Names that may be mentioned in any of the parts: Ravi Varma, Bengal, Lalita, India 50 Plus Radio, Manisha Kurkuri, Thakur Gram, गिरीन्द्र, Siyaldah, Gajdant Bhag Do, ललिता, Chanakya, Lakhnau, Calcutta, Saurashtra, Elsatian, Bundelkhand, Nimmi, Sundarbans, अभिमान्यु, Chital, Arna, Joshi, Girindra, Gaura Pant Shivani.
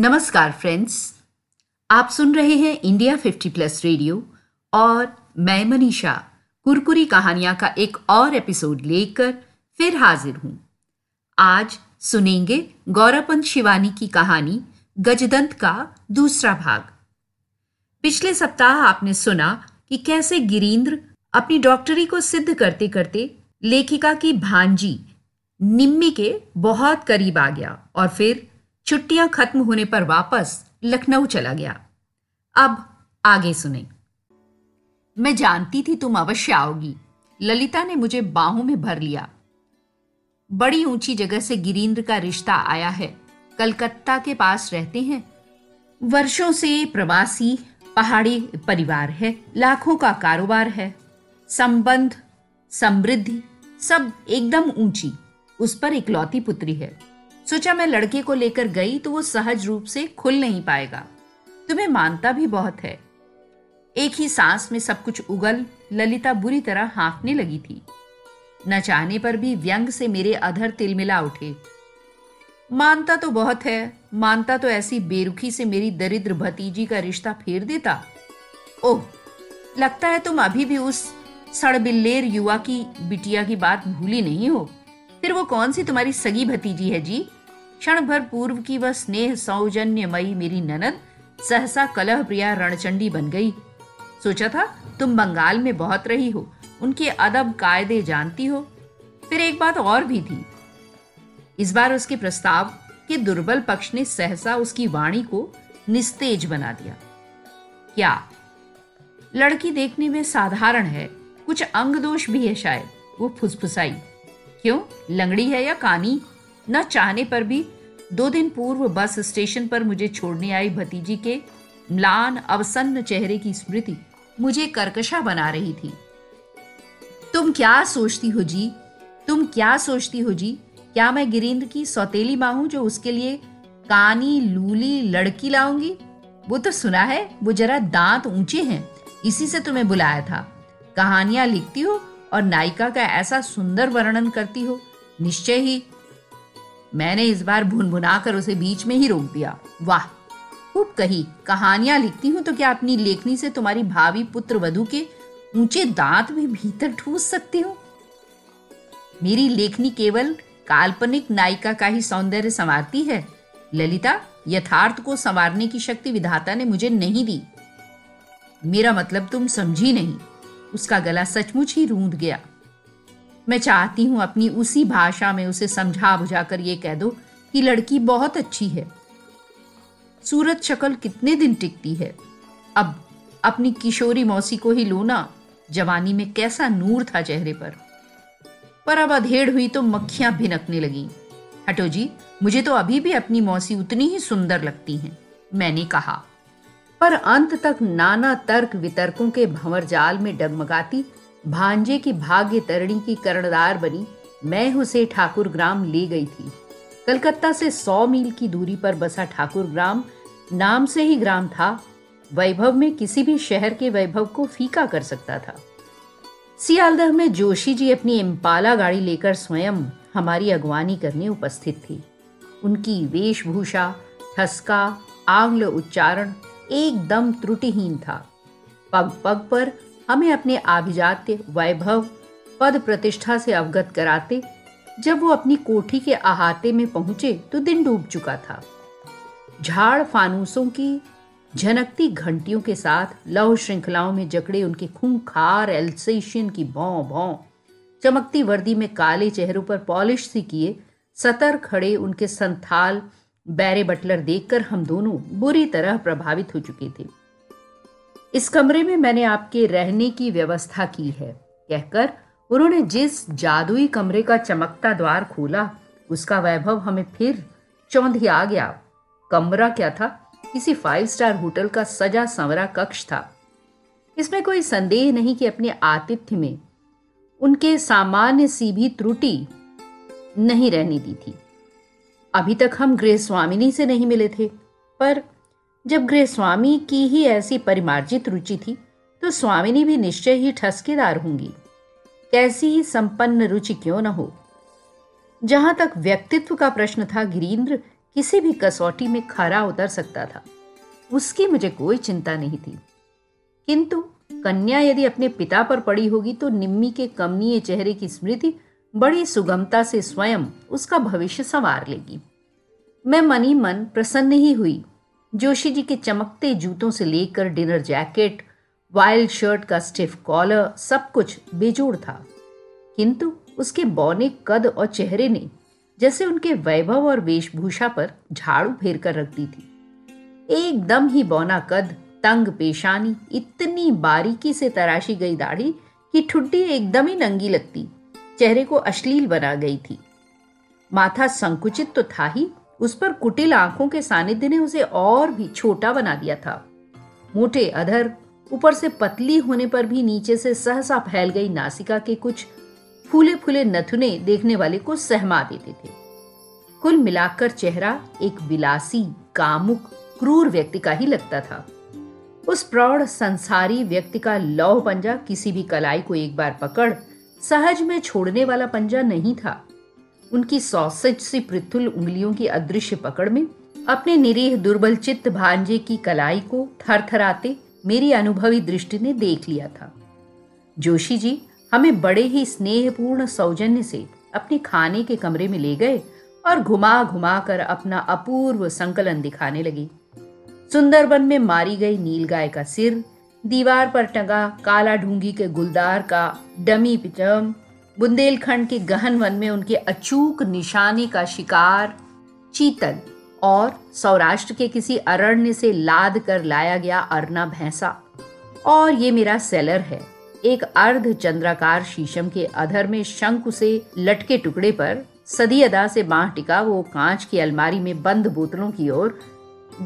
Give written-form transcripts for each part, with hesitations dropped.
नमस्कार फ्रेंड्स, आप सुन रहे हैं इंडिया 50 प्लस रेडियो और मैं मनीषा कुरकुरी कहानियां का एक और एपिसोड लेकर फिर हाजिर हूं। आज सुनेंगे गौरा पंत शिवानी की कहानी गजदंत का दूसरा भाग। पिछले सप्ताह आपने सुना कि कैसे गिरीन्द्र अपनी डॉक्टरी को सिद्ध करते करते लेखिका की भांजी निम्मी के बहुत करीब आ गया और फिर छुट्टियां खत्म होने पर वापस लखनऊ चला गया। अब आगे सुने। मैं जानती थी तुम अवश्य आओगी। ललिता ने मुझे बाहों में भर लिया। बड़ी ऊंची जगह से गिरीन्द्र का रिश्ता आया है। कलकत्ता के पास रहते हैं। वर्षों से प्रवासी पहाड़ी परिवार है। लाखों का कारोबार है। संबंध, समृद्धि सब एकदम ऊंची। उस पर इकलौती पुत्री है। सोचा मैं लड़के को लेकर गई तो वो सहज रूप से खुल नहीं पाएगा। तुम्हें मानता भी बहुत है। एक ही सांस में सब कुछ उगल ललिता बुरी तरह हाँफने लगी थी। न चाहने पर भी व्यंग से मेरे अधर तिलमिला उठे। मानता तो बहुत है, मानता तो ऐसी बेरुखी से मेरी दरिद्र भतीजी का रिश्ता फेर देता। ओह, लगता है तुम अभी भी उस सड़बिल्लेर युवा की बिटिया की बात भूली नहीं हो। फिर वो कौन सी तुम्हारी सगी भतीजी है जी? क्षण भर पूर्व की वह स्नेह सौजन्यमयी मेरी ननद सहसा कलह प्रिया रणचंडी बन गई। सोचा था तुम बंगाल में बहुत रही हो, उनके अदब कायदे जानती हो। फिर एक बात और भी थी। इस बार उसके प्रस्ताव के दुर्बल पक्ष ने सहसा उसकी वाणी को निस्तेज बना दिया। क्या? लड़की देखने में साधारण है, कुछ अंग दोष भी है शायद, वो फुसफुसाई। क्यों, लंगड़ी है या कानी? न चाहने पर भी 2 दिन पूर्व बस स्टेशन पर मुझे छोड़ने आई भतीजी के म्लान अवसन्न चेहरे की स्मृति मुझे कर्कशा बना रही थी। तुम क्या सोचती हो जी? क्या मैं गिरीन्द्र की सौतेली माँ हूं जो उसके लिए कानी लूली लड़की लाऊंगी? वो तो सुना है वो जरा दांत ऊंचे हैं, इसी से तुम्हें बुलाया था। कहानियां लिखती हो और नायिका का ऐसा सुंदर वर्णन करती हो, निश्चय ही। मैंने इस बार भुनभुना कर उसे बीच में ही रोक दिया। वाह, खूब कही। कहानियां लिखती हूं तो क्या अपनी लेखनी से तुम्हारी भावी पुत्र वधू के ऊंचे दांत भी भीतर ठूस सकती हूं? मेरी लेखनी केवल काल्पनिक नायिका का ही सौंदर्य संवारती है ललिता। यथार्थ को संवारने की शक्ति विधाता ने मुझे नहीं दी। मेरा मतलब तुम समझी नहीं। उसका गला सचमुच ही रूंध गया। मैं चाहती हूं अपनी उसी भाषा में उसे समझा बुझाकर ये कह दो कि लड़की बहुत अच्छी है। सूरत शक्ल कितने दिन टिकती है? अब अपनी किशोरी मौसी को ही लो ना। जवानी में कैसा नूर था चेहरे पर अब अधेड़ हुई तो मक्खियां भिनकने लगी। हटो जी, मुझे तो अभी भी अपनी मौसी उतनी ही सुंदर लगती हैं, मैंने कहा। पर अंत तक नाना तर्क वितर्कों के भंवर जाल में डगमगाती भांजे की भाग्य तरिणी की कर्णधार बनी मैं उसे ठाकुर ग्राम ले गई थी। कलकत्ता से 100 मील की दूरी पर बसा ठाकुर ग्राम नाम से ही ग्राम था। वैभव में किसी भी शहर के वैभव को फीका कर सकता था। सियालदह में जोशी जी अपनी इम्पाला गाड़ी लेकर स्वयं हमारी अगवानी करने उपस्थित थी। उनकी वेशभूषा, ठसका, आंग्ल उच्चारण एकदम त्रुटिहीन था। पग पग पर हमें अपने आभिजात्य, वैभव, पद प्रतिष्ठा से अवगत कराते। जब वो अपनी कोठी के अहाते में पहुंचे तो दिन डूब चुका था। झाड़ फानूसों की झनकती घंटियों के साथ लौह श्रृंखलाओं में जकड़े उनके खूंखार एल्सेशियन की भौं-भौं, चमकती वर्दी में काले चेहरों पर पॉलिश सी किए सतर खड़े उनके संथाल बैरे बटलर देखकर हम दोनों बुरी तरह प्रभावित हो चुके थे। इस कमरे में मैंने आपके रहने की व्यवस्था की है, कहकर उन्होंने जिस जादुई कमरे का चमकता द्वार खोला उसका वैभव हमें फिर चौंधी आ गया। कमरा क्या था, किसी 5 स्टार होटल का सजा संवरा कक्ष था। इसमें कोई संदेह नहीं कि अपने आतिथ्य में उनके सामान्य सी भी त्रुटि नहीं रहने दी थी। अभी तक हम गृहस्वामिनी से नहीं मिले थे, पर जब गृहस्वामी की ही ऐसी परिमार्जित रुचि थी तो स्वामिनी भी निश्चय ही ठसकेदार होंगी, कैसी ही संपन्न रुचि क्यों न हो। जहां तक व्यक्तित्व का प्रश्न था, गिरीन्द्र किसी भी कसौटी में खरा उतर सकता था, उसकी मुझे कोई चिंता नहीं थी। किंतु कन्या यदि अपने पिता पर पड़ी होगी तो निम्मी के कमनीय चेहरे की स्मृति बड़ी सुगमता से स्वयं उसका भविष्य संवार लेगी। मैं मनी मन प्रसन्न ही हुई। जोशी जी के चमकते जूतों से लेकर डिनर जैकेट, वाइल्ड शर्ट का स्टिफ कॉलर, सब कुछ बेजोड़ था, किंतु उसके बौने कद और चेहरे ने जैसे उनके वैभव और वेशभूषा पर झाड़ू फेर कर रख दी थी। एकदम ही बौना कद, तंग पेशानी, इतनी बारीकी से तराशी गई दाढ़ी कि ठुड्डी एकदम ही नंगी लगती, चेहरे को अश्लील बना गई थी। माथा संकुचित तो था ही, उस पर कुटिल आंखों के सानिध्य ने उसे और भी छोटा बना दिया था। मोटे अधर, ऊपर से पतली होने पर भी नीचे से सहसा फैल गई नासिका के कुछ फूले फूले नथुने देखने वाले को सहमा देते थे। कुल मिलाकर चेहरा एक विलासी, कामुक, क्रूर व्यक्ति का ही लगता था। उस प्रौढ़ संसारी व्यक्ति का लौह पंजा किसी भी कलाई को एक बार पकड़ सहज में छोड़ने वाला पंजा नहीं था। उनकी सॉसेज सी पृथुल उंगलियों की अदृश्य पकड़ में अपने निरीह दुर्बल चित्त भांजे की कलाई को थरथराते मेरी अनुभवी दृष्टि ने देख लिया था। जोशी जी हमें बड़े ही स्नेहपूर्ण सौजन्य से अपने खाने के कमरे में ले गए और घुमा घुमा कर अपना अपूर्व संकलन दिखाने लगे। सुंदरबन में मारी गई नीलगाय का सिर, दीवार पर टंगा काला ढूंगी के गुलदार का डमी पिचम, बुंदेलखंड के गहन वन में उनके अचूक निशाने का शिकार चीतल और सौराष्ट्र के किसी अरण्य से लाद कर लाया गया अरना भैंसा। और ये मेरा सेलर है, एक अर्ध चंद्राकार शीशम के अधर में शंकु से लटके टुकड़े पर सदी अदा से बांह टिका वो कांच की अलमारी में बंद बोतलों की ओर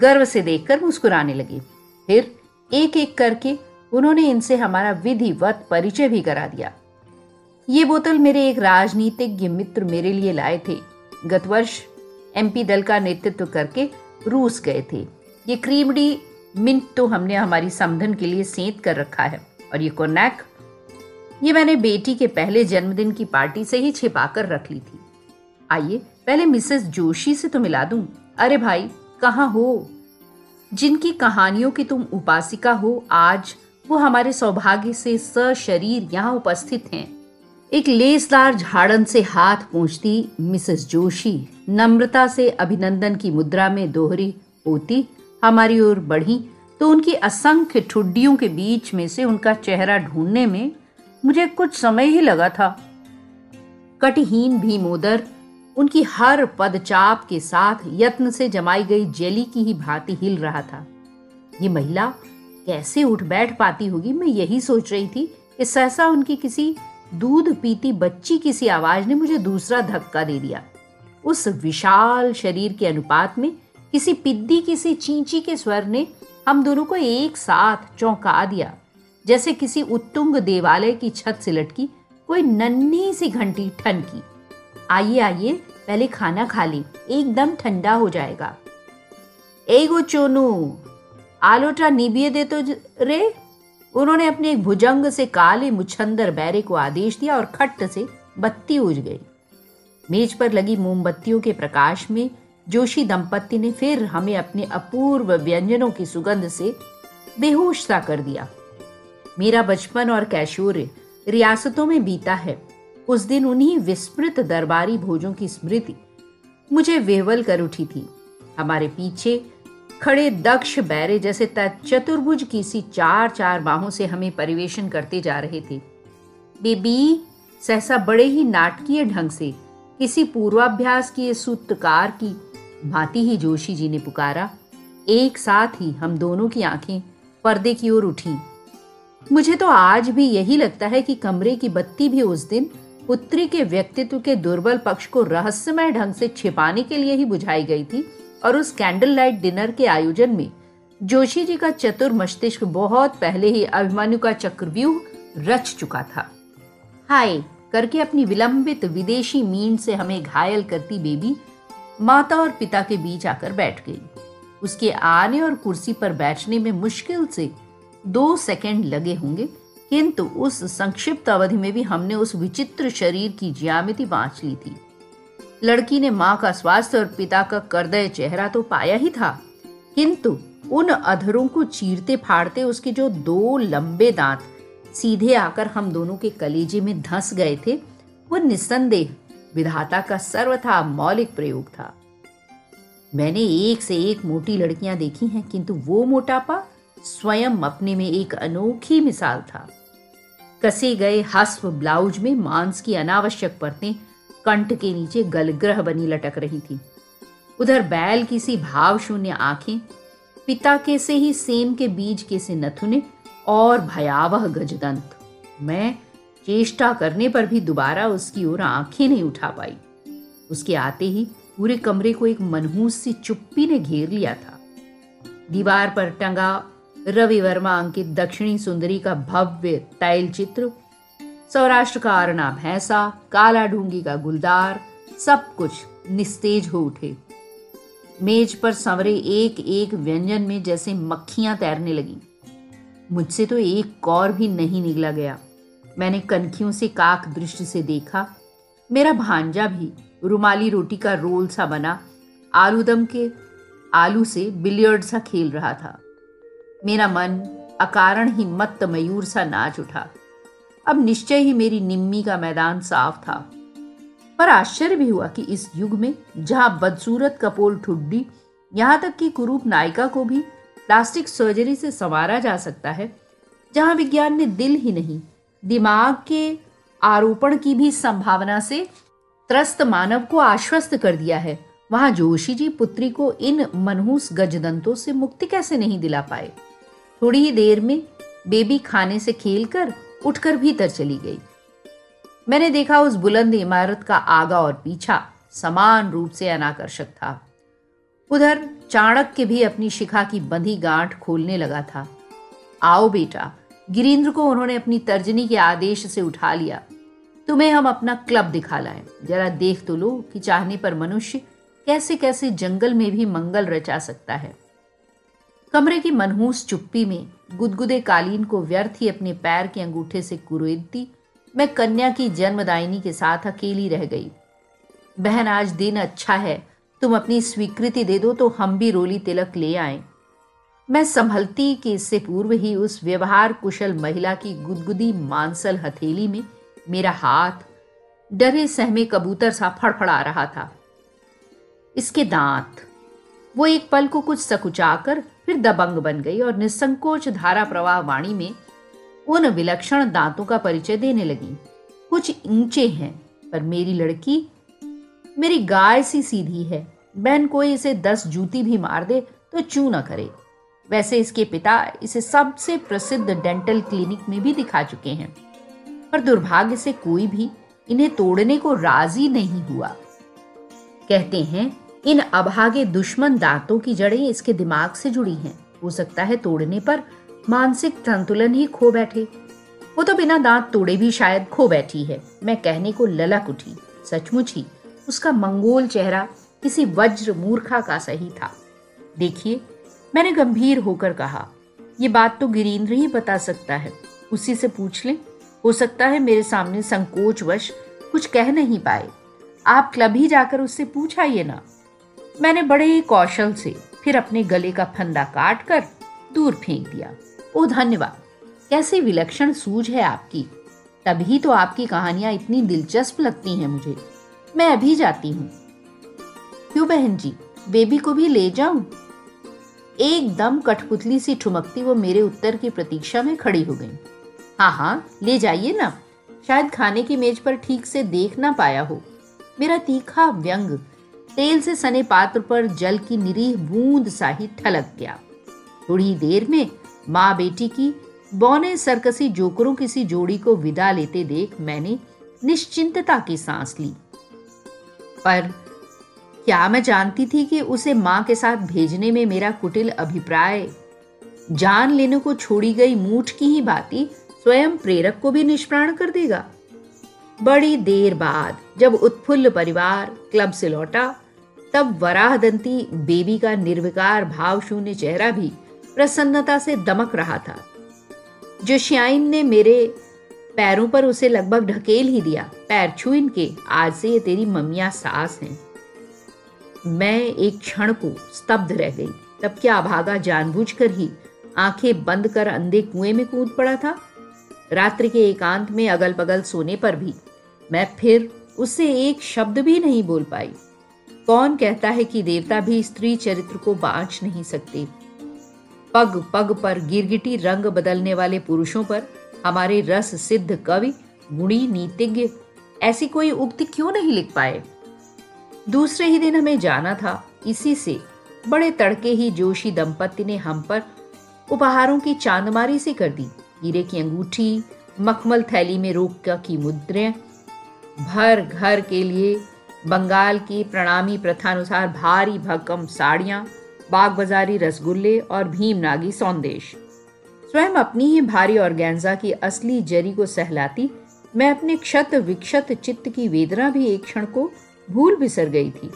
गर्व से देखकर मुस्कुराने लगे। फिर एक एक करके उन्होंने इनसे हमारा विधिवत परिचय भी करा दिया। ये बोतल मेरे एक राजनीतिज्ञ मित्र मेरे लिए लाए थे। गत वर्ष एमपी दल का नेतृत्व करके रूस गए थे। ये क्रीमडी मिंट तो हमने हमारी समधन के लिए सेंध कर रखा है, और ये कोनैक ये मैंने बेटी के पहले जन्मदिन की पार्टी से ही छिपा कर रख ली थी। आइए पहले मिसेस जोशी से तो मिला दूं। अरे भाई कहाँ हो? जिनकी कहानियों की तुम उपासिका हो, आज वो हमारे सौभाग्य से सशरीर यहाँ उपस्थित हैं। एक लेसदार झाड़न से हाथ पोंछती मिसेस जोशी नम्रता से अभिनंदन की मुद्रा में दोहरी होती हमारी ओर बढ़ी तो उनकी असंख्य ठुड्डियों के बीच में से उनका चेहरा ढूंढने में मुझे कुछ समय ही लगा था। कटहीन भीमोदर उनकी हर पदचाप के साथ यत्न से जमाई गई जेली की ही भांति हिल रहा था। ये महिला कैसे उठ बैठ पाती होगी, मैं यही सोच रही थी कि सहसा उनकी किसी दूध पीती बच्ची की सी आवाज ने मुझे दूसरा धक्का दे दिया। उस विशाल शरीर के अनुपात में किसी पिद्दी किसी चींची के स्वर ने हम दोनों को एक साथ चौंका दिया, जैसे किसी उत्तुंग देवालय की छत से लटकी कोई नन्ही सी घंटी ठनकी। आइए आइए पहले खाना खा ले, एकदम ठंडा हो जाएगा। एगो चोनू आलोटा निबिये दे तो रे। उन्होंने अपने एक भुजंग से काले मुछंदर बैरे को आदेश दिया और खट से बत्ती उज गई। मेज पर लगी मोमबत्तियों के प्रकाश में जोशी दंपत्ति ने फिर हमें अपने अपूर्व व्यंजनों की सुगंध से बेहोश सा कर दिया। मेरा बचपन और कैशोर रियासतों में बीता है। उस दिन उन्हीं विस्मृत दरबारी भोजों की स्मृति मुझे विह्वल कर उठी थी। हमारे पीछे खड़े दक्ष बैरे जैसे चतुर्भुज की सी चार चार बाहों से हमें परिवेशन करते जा रहे थे। बेबी सहसा बड़े ही नाटकीय ढंग से किसी पूर्वाभ्यास की सूत्रकार की भांति ही जोशी जी ने पुकारा। एक साथ ही हम दोनों की आंखें पर्दे की ओर उठी। मुझे तो आज भी यही लगता है कि कमरे की बत्ती भी उस दिन पुत्री के व्यक्तित्व के दुर्बल पक्ष को रहस्यमय ढंग से छिपाने के लिए ही बुझाई गई थी, और उस कैंडल लाइट डिनर के आयोजन में जोशी जी का चतुर मस्तिष्क बहुत पहले ही अभिमान्यु का चक्रव्यूह रच चुका था। हाय करके अपनी विलंबित विदेशी मीन से हमें घायल करती बेबी माता और पिता के बीच आकर बैठ गई। उसके आने और कुर्सी पर बैठने में मुश्किल से 2 सेकंड लगे होंगे, किंतु उस संक्षिप्त अवधि में भी हमने उस विचित्र शरीर की ज्यामिति बांच ली थी। लड़की ने माँ का स्वास्थ्य और पिता का कर्दय चेहरा तो पाया ही था, किंतु उन अधरों को चीरते फाड़ते उसके जो दो लंबे दांत सीधे आकर हम दोनों के कलेजे में धंस गए थे, वो निस्संदेह विधाता का सर्वथा मौलिक प्रयोग था। मैंने एक से एक मोटी लड़कियां देखी हैं, किंतु वो मोटापा स्वयं अपने में एक अनोखी मिसाल था। कसे गए हस्व ब्लाउज में मांस की अनावश्यक परतें कंठ के नीचे गलग्रह बनी लटक रही थी। उधर बैल की सी भावशून्य आंखें, पिता के से ही सेम के बीज के से नथुने और भयावह गजदंत। मैं चेष्टा करने पर भी दोबारा उसकी ओर आंखें नहीं उठा पाई। उसके आते ही पूरे कमरे को एक मनहूस सी चुप्पी ने घेर लिया था। दीवार पर टंगा रवि वर्मा अंकित दक्षिणी सुंदरी का भव्य तैल चित्र, सौराष्ट्र का अरना भैंसा, काला ढूंगी का गुलदार, सब कुछ निस्तेज हो उठे। मेज पर संवरे एक एक व्यंजन में जैसे मक्खियां तैरने लगीं। मुझसे तो एक कौर भी नहीं निकला गया। मैंने कनखियों से काक दृष्टि से देखा। मेरा भांजा भी रुमाली रोटी का रोल सा बना आलूदम के आलू से बिलियर्ड सा खेल रहा था। मेरा मन अकारण ही मत्त मयूर सा नाच उठा। अब निश्चय ही मेरी निम्मी का मैदान साफ था। पर आश्चर्य भी हुआ कि इस युग में जहां बदसूरत कपोल ठुड्डी यहां तक कि कुरूप नायिका को भी प्लास्टिक सर्जरी से संवारा जा सकता है, जहां विज्ञान ने दिल ही नहीं दिमाग के आरोपण की भी संभावना से त्रस्त मानव को आश्वस्त कर दिया है, वहां जोशी जी पुत्री को इन मनहूस गजदंतों से मुक्ति कैसे नहीं दिला पाए। थोड़ी ही देर में बेबी खाने से खेलकर उठकर भीतर चली गई। मैंने देखा उस बुलंद इमारत का आगा और पीछा समान रूप से अनाकर्षक था। उधर चाणक्य भी अपनी शिखा की बंधी गांठ खोलने लगा था। आओ बेटा, गिरिंद्र को उन्होंने अपनी तर्जनी के आदेश से उठा लिया। तुम्हें हम अपना क्लब दिखा लाएं, जरा देख तो लो कि चाहने पर मनुष्य कैसे कैसे जंगल में भी मंगल रचा सकता है। कमरे की मनहूस चुप्पी में गुदगुदे कालीन को व्यर्थ ही अपने पैर के अंगूठे से कुरेदती मैं कन्या की जन्मदायिनी के साथ अकेली रह गई। बहन, आज दिन अच्छा है, तुम अपनी स्वीकृति दे दो तो हम भी रोली तिलक ले आए। मैं संभलती कि इससे पूर्व ही उस व्यवहार कुशल महिला की गुदगुदी मांसल हथेली में मेरा हाथ डरे सहमे कबूतर सा फड़फड़ा रहा था। इसके दांत, वो एक पल को कुछ सकुचाकर फिर दबंग बन गई और निसंकोच धारा प्रवाह वाणी में उन विलक्षण दांतों का परिचय देने लगी। कुछ ऊंचे हैं, पर मेरी लड़की मेरी गाय सी सीधी है। बहन, कोई इसे 10 जूती भी मार दे तो चू न करे। वैसे इसके पिता इसे सबसे प्रसिद्ध डेंटल क्लिनिक में भी दिखा चुके हैं, पर दुर्भाग्य से कोई भी इन्हें तोड़ने को राजी नहीं हुआ। कहते हैं इन अभागे दुश्मन दांतों की जड़ें इसके दिमाग से जुड़ी हैं। हो सकता है तोड़ने पर मानसिक संतुलन ही खो बैठे। वो तो बिना दांत तोड़े भी शायद खो बैठी है, मैं कहने को ललक उठी। सचमुच ही उसका मंगोल चेहरा किसी वज्र मूर्खा का सही था। देखिए, मैंने गंभीर होकर कहा, ये बात तो गिरीन्द्र ही बता सकता है, उसी से पूछ लें। हो सकता है मेरे सामने संकोचवश कुछ कह नहीं पाए। आप क्लब ही जाकर उससे पूछाइए ना। मैंने बड़े ही कौशल से फिर अपने गले का फंदा काट कर दूर फेंक दिया। ओ धन्यवाद, कैसी विलक्षण सूझ है आपकी। तभी तो आपकी कहानियां इतनी दिलचस्प लगती हैं मुझे। मैं अभी जाती हूँ। क्यों बहन जी, बेबी को भी ले जाऊं? एकदम कठपुतली सी ठुमकती वो मेरे उत्तर की प्रतीक्षा में खड़ी हो गई। हाँ, ले जाइए ना। शायद खाने की मेज पर ठीक से देख ना पाया हो। मेरा तीखा व्यंग तेल से सने पात्र पर जल की निरीह बूंद सा ही ठलक गया। थोड़ी देर में माँ बेटी की बौने सरकसी जोकरों की सी जोड़ी को विदा लेते देख मैंने निश्चिंतता की सांस ली। पर क्या मैं जानती थी कि उसे माँ के साथ भेजने में मेरा कुटिल अभिप्राय जान लेने को छोड़ी गई मूठ की ही बाती स्वयं प्रेरक को भी निष्प्राण कर देगा। बड़ी देर बाद जब उत्फुल्ल परिवार क्लब से लौटा, तब वराहदंती बेबी का निर्विकार भावशून्य चेहरा भी प्रसन्नता से दमक रहा था। जोशियाइन ने मेरे पैरों पर उसे लगभग ढकेल ही दिया। पैर छू इनके, आज से ये तेरी ममिया सास हैं। मैं एक क्षण को स्तब्ध रह गई। तब क्या अभागा जानबूझकर ही आंखें बंद कर अंधे कुएं में कूद पड़ा था। रात्रि के एकांत में अगल बगल सोने पर भी मैं फिर उससे एक शब्द भी नहीं बोल पाई। कौन कहता है कि देवता भी स्त्री चरित्र को बांच नहीं सकते। पग पग पर गिरगिटी रंग बदलने वाले पुरुषों पर हमारे रस सिद्ध कवि, गुणी, नीतिज्ञ ऐसी कोई उक्ति क्यों नहीं लिख पाए। दूसरे ही दिन हमें जाना था। इसी से बड़े तड़के ही जोशी दंपत्ति ने हम पर उपहारों की चांदमारी से कर दी। हीरे की अंगूठी, मखमल थैली में रोका की मुद्रें, भर घर के लिए बंगाल की प्रणामी प्रथानुसार भारी भक्कम साड़ियाँ, बाग बाजारी रसगुल्ले और भीमनागी सौंदेश। स्वयं अपनी ही भारी ऑर्गेन्जा की असली जरी को सहलाती मैं अपने क्षत विक्षत चित्त की वेदना भी एक क्षण को भूल बिसर गई थी।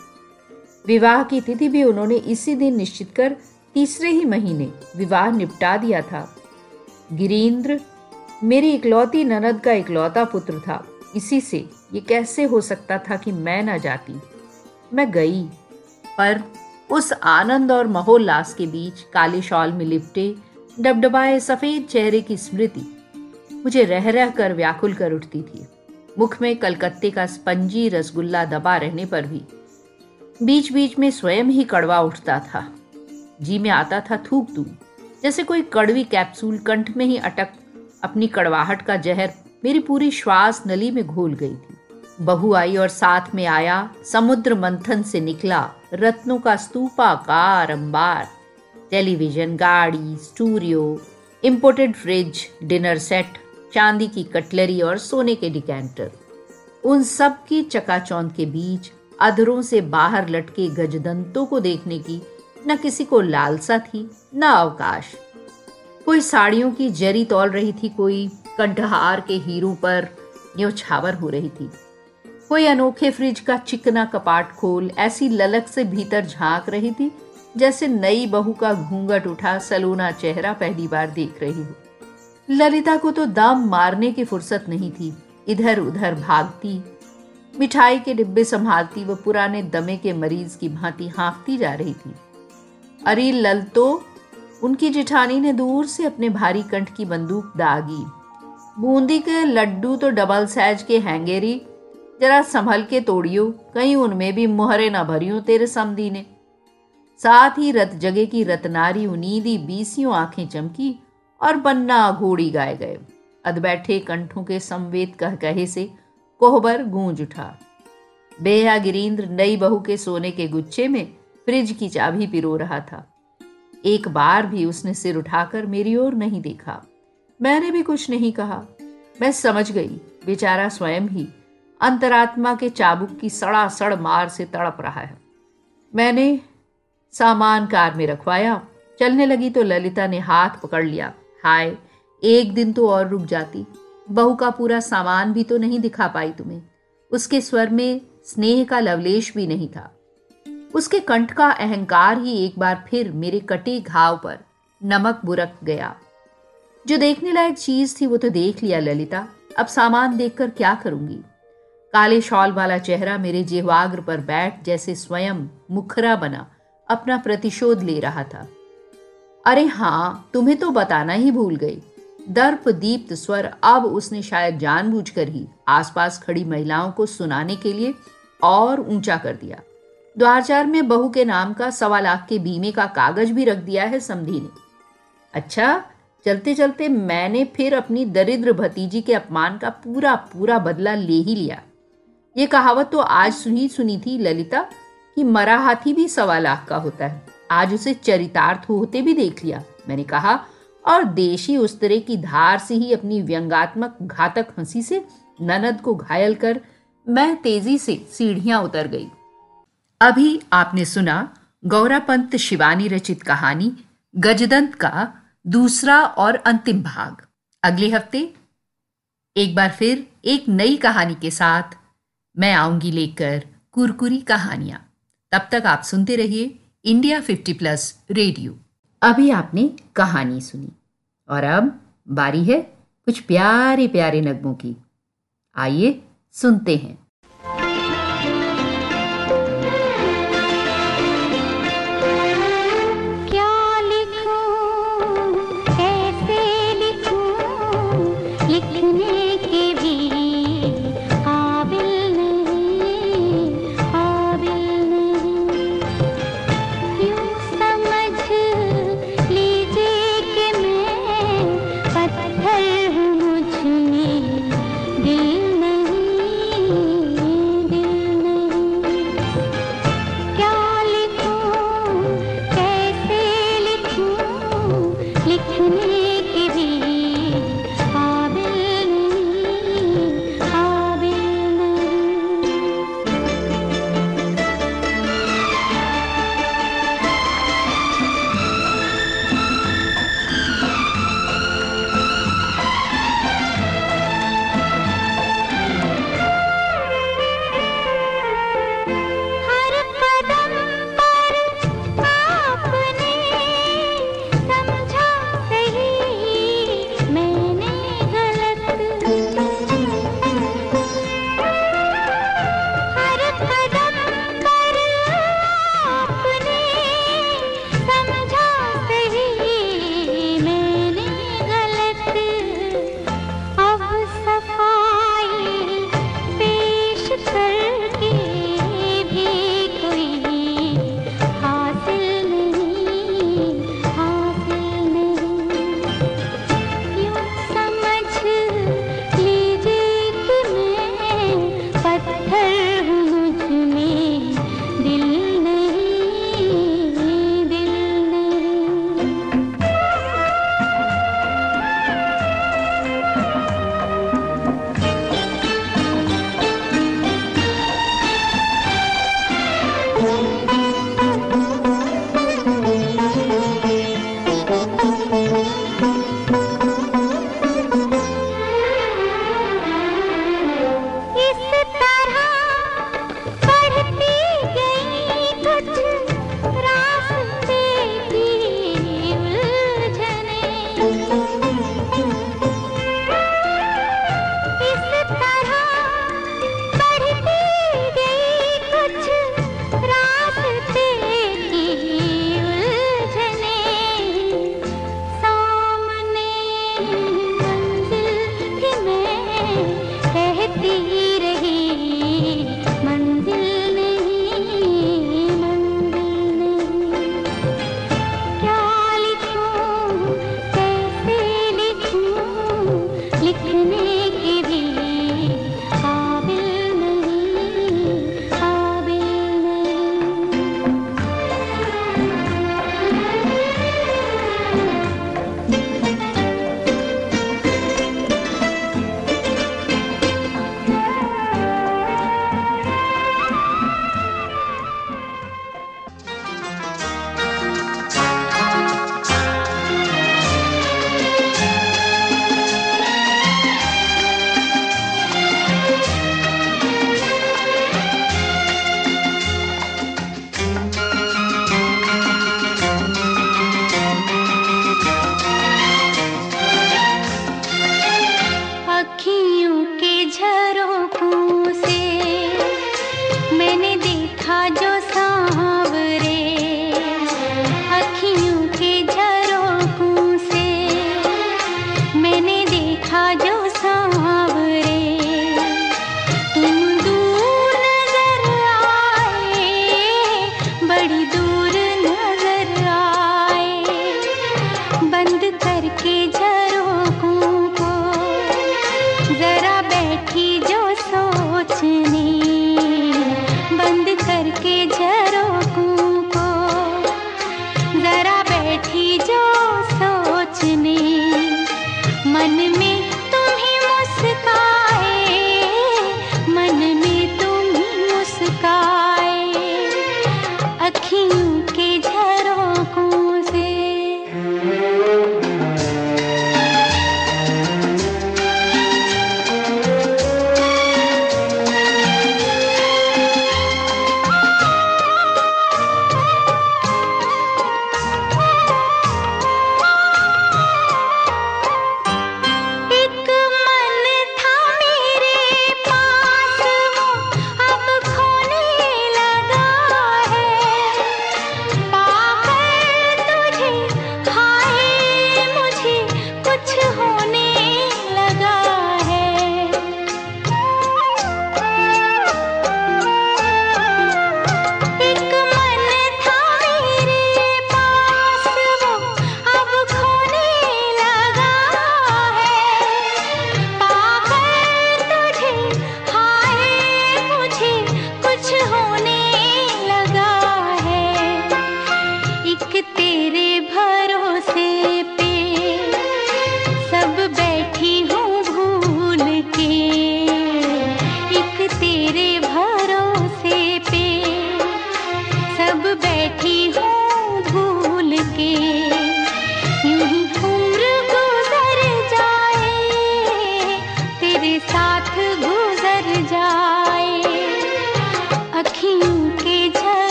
विवाह की तिथि भी उन्होंने इसी दिन निश्चित कर तीसरे ही महीने विवाह निपटा दिया था। गिरीन्द्र मेरी इकलौती ननद का इकलौता पुत्र था। इसी से ये कैसे हो सकता था कि मैं ना जाती। मैं गई, पर उस आनंद और महोल्लास के बीच काले शॉल में लिपटे डबडबाए सफ़ेद चेहरे की स्मृति मुझे रह रह कर व्याकुल कर उठती थी। मुख में कलकत्ते का स्पंजी रसगुल्ला दबा रहने पर भी बीच बीच में स्वयं ही कड़वा उठता था। जी में आता था थूक दूं, जैसे कोई कड़वी कैप्सूल कंठ में ही अटक अपनी कड़वाहट का जहर मेरी पूरी श्वास नली में घोल गई थी। बहू आई और साथ में आया समुद्र मंथन से निकला रत्नों का स्तूपाकार अंबार। टेलीविजन, गाड़ी, studio, imported fridge, dinner set, चांदी की कटलरी और सोने के डिकैंटर, उन सब की चकाचौंध के बीच अधरों से बाहर लटके गजदंतों को देखने की न किसी को लालसा थी न अवकाश। कोई साड़ियों की जरी तौल रही थी, कोई कंठहार के हीरों पर न्योछावर हो रही थी, कोई अनोखे फ्रिज का चिकना कपाट खोल ऐसी ललक से भीतर झांक रही थी जैसे नई बहू का घूंघट उठा सलोना चेहरा पहली बार देख रही हो। ललिता को तो दम मारने की फुर्सत नहीं थी। इधर उधर भागती, मिठाई के डिब्बे संभालती, वह पुराने दमे के मरीज की भांति हाँफती जा रही थी। अरे ललतो, उनकी जिठानी ने दूर से अपने भारी कंठ की बंदूक दागी। बूंदी के लड्डू तो डबल साइज के हैंगेरी, जरा संभल के तोड़ियो, कहीं उनमें भी मुहरे ना भरियो तेरे समधी ने। साथ ही रत जगह की रतनारी उनीदी बीसियों आंखें चमकी और बन्ना घोड़ी गाए गए। अधबैठे कंठों के संवेद कह कहे से कोहबर गूंज उठा। बेहा गिरीन्द्र नई बहू के सोने के गुच्छे में फ्रिज की चाबी पिरो रहा था। एक बार भी उसने सिर उठाकर मेरी ओर नहीं देखा। मैंने भी कुछ नहीं कहा। मैं समझ गई बेचारा स्वयं ही अंतरात्मा के चाबुक की सड़ासड़ मार से तड़प रहा है। मैंने सामान कार में रखवाया। चलने लगी तो ललिता ने हाथ पकड़ लिया। हाय, एक दिन तो और रुक जाती। बहू का पूरा सामान भी तो नहीं दिखा पाई तुम्हें। उसके स्वर में स्नेह का लवलेश भी नहीं था। उसके कंठ का अहंकार ही एक बार फिर मेरे कटे घाव पर नमक बुरक गया। जो देखने लायक चीज थी वो तो देख लिया ललिता, अब सामान देखकर क्या करूंगी। काले शॉल वाला चेहरा मेरे जिह्वाग्र पर बैठ जैसे स्वयं मुखरा बना अपना प्रतिशोध ले रहा था। अरे हाँ, तुम्हें तो बताना ही भूल गई। दर्प दीप्त स्वर अब उसने शायद जानबूझकर ही आसपास खड़ी महिलाओं को सुनाने के लिए और ऊंचा कर दिया। द्वारचार में बहू के नाम का 1.25 लाख के बीमे का कागज भी रख दिया है समधी ने। अच्छा, चलते चलते मैंने फिर अपनी दरिद्र भतीजी के अपमान का पूरा पूरा बदला ले ही लिया। ये कहावत तो आज सुनी थी ललिता कि मरा हाथी भी 1.25 लाख का होता है। आज उसे चरितार्थ होते भी देख लिया, मैंने कहा, और देशी उस तरह की धार से ही अपनी व्यंगात्मक घातक हंसी से ननद को घायल कर मैं तेजी से सीढ़ियां उतर गई। अभी आपने सुना गौरा पंत शिवानी रचित कहानी गजदंत का दूसरा और अंतिम भाग। अगले हफ्ते एक बार फिर एक नई कहानी के साथ मैं आऊंगी लेकर कुरकुरी कहानियां। तब तक आप सुनते रहिए इंडिया 50 प्लस रेडियो। अभी आपने कहानी सुनी और अब बारी है कुछ प्यारी प्यारी नगमों की। आइए सुनते हैं।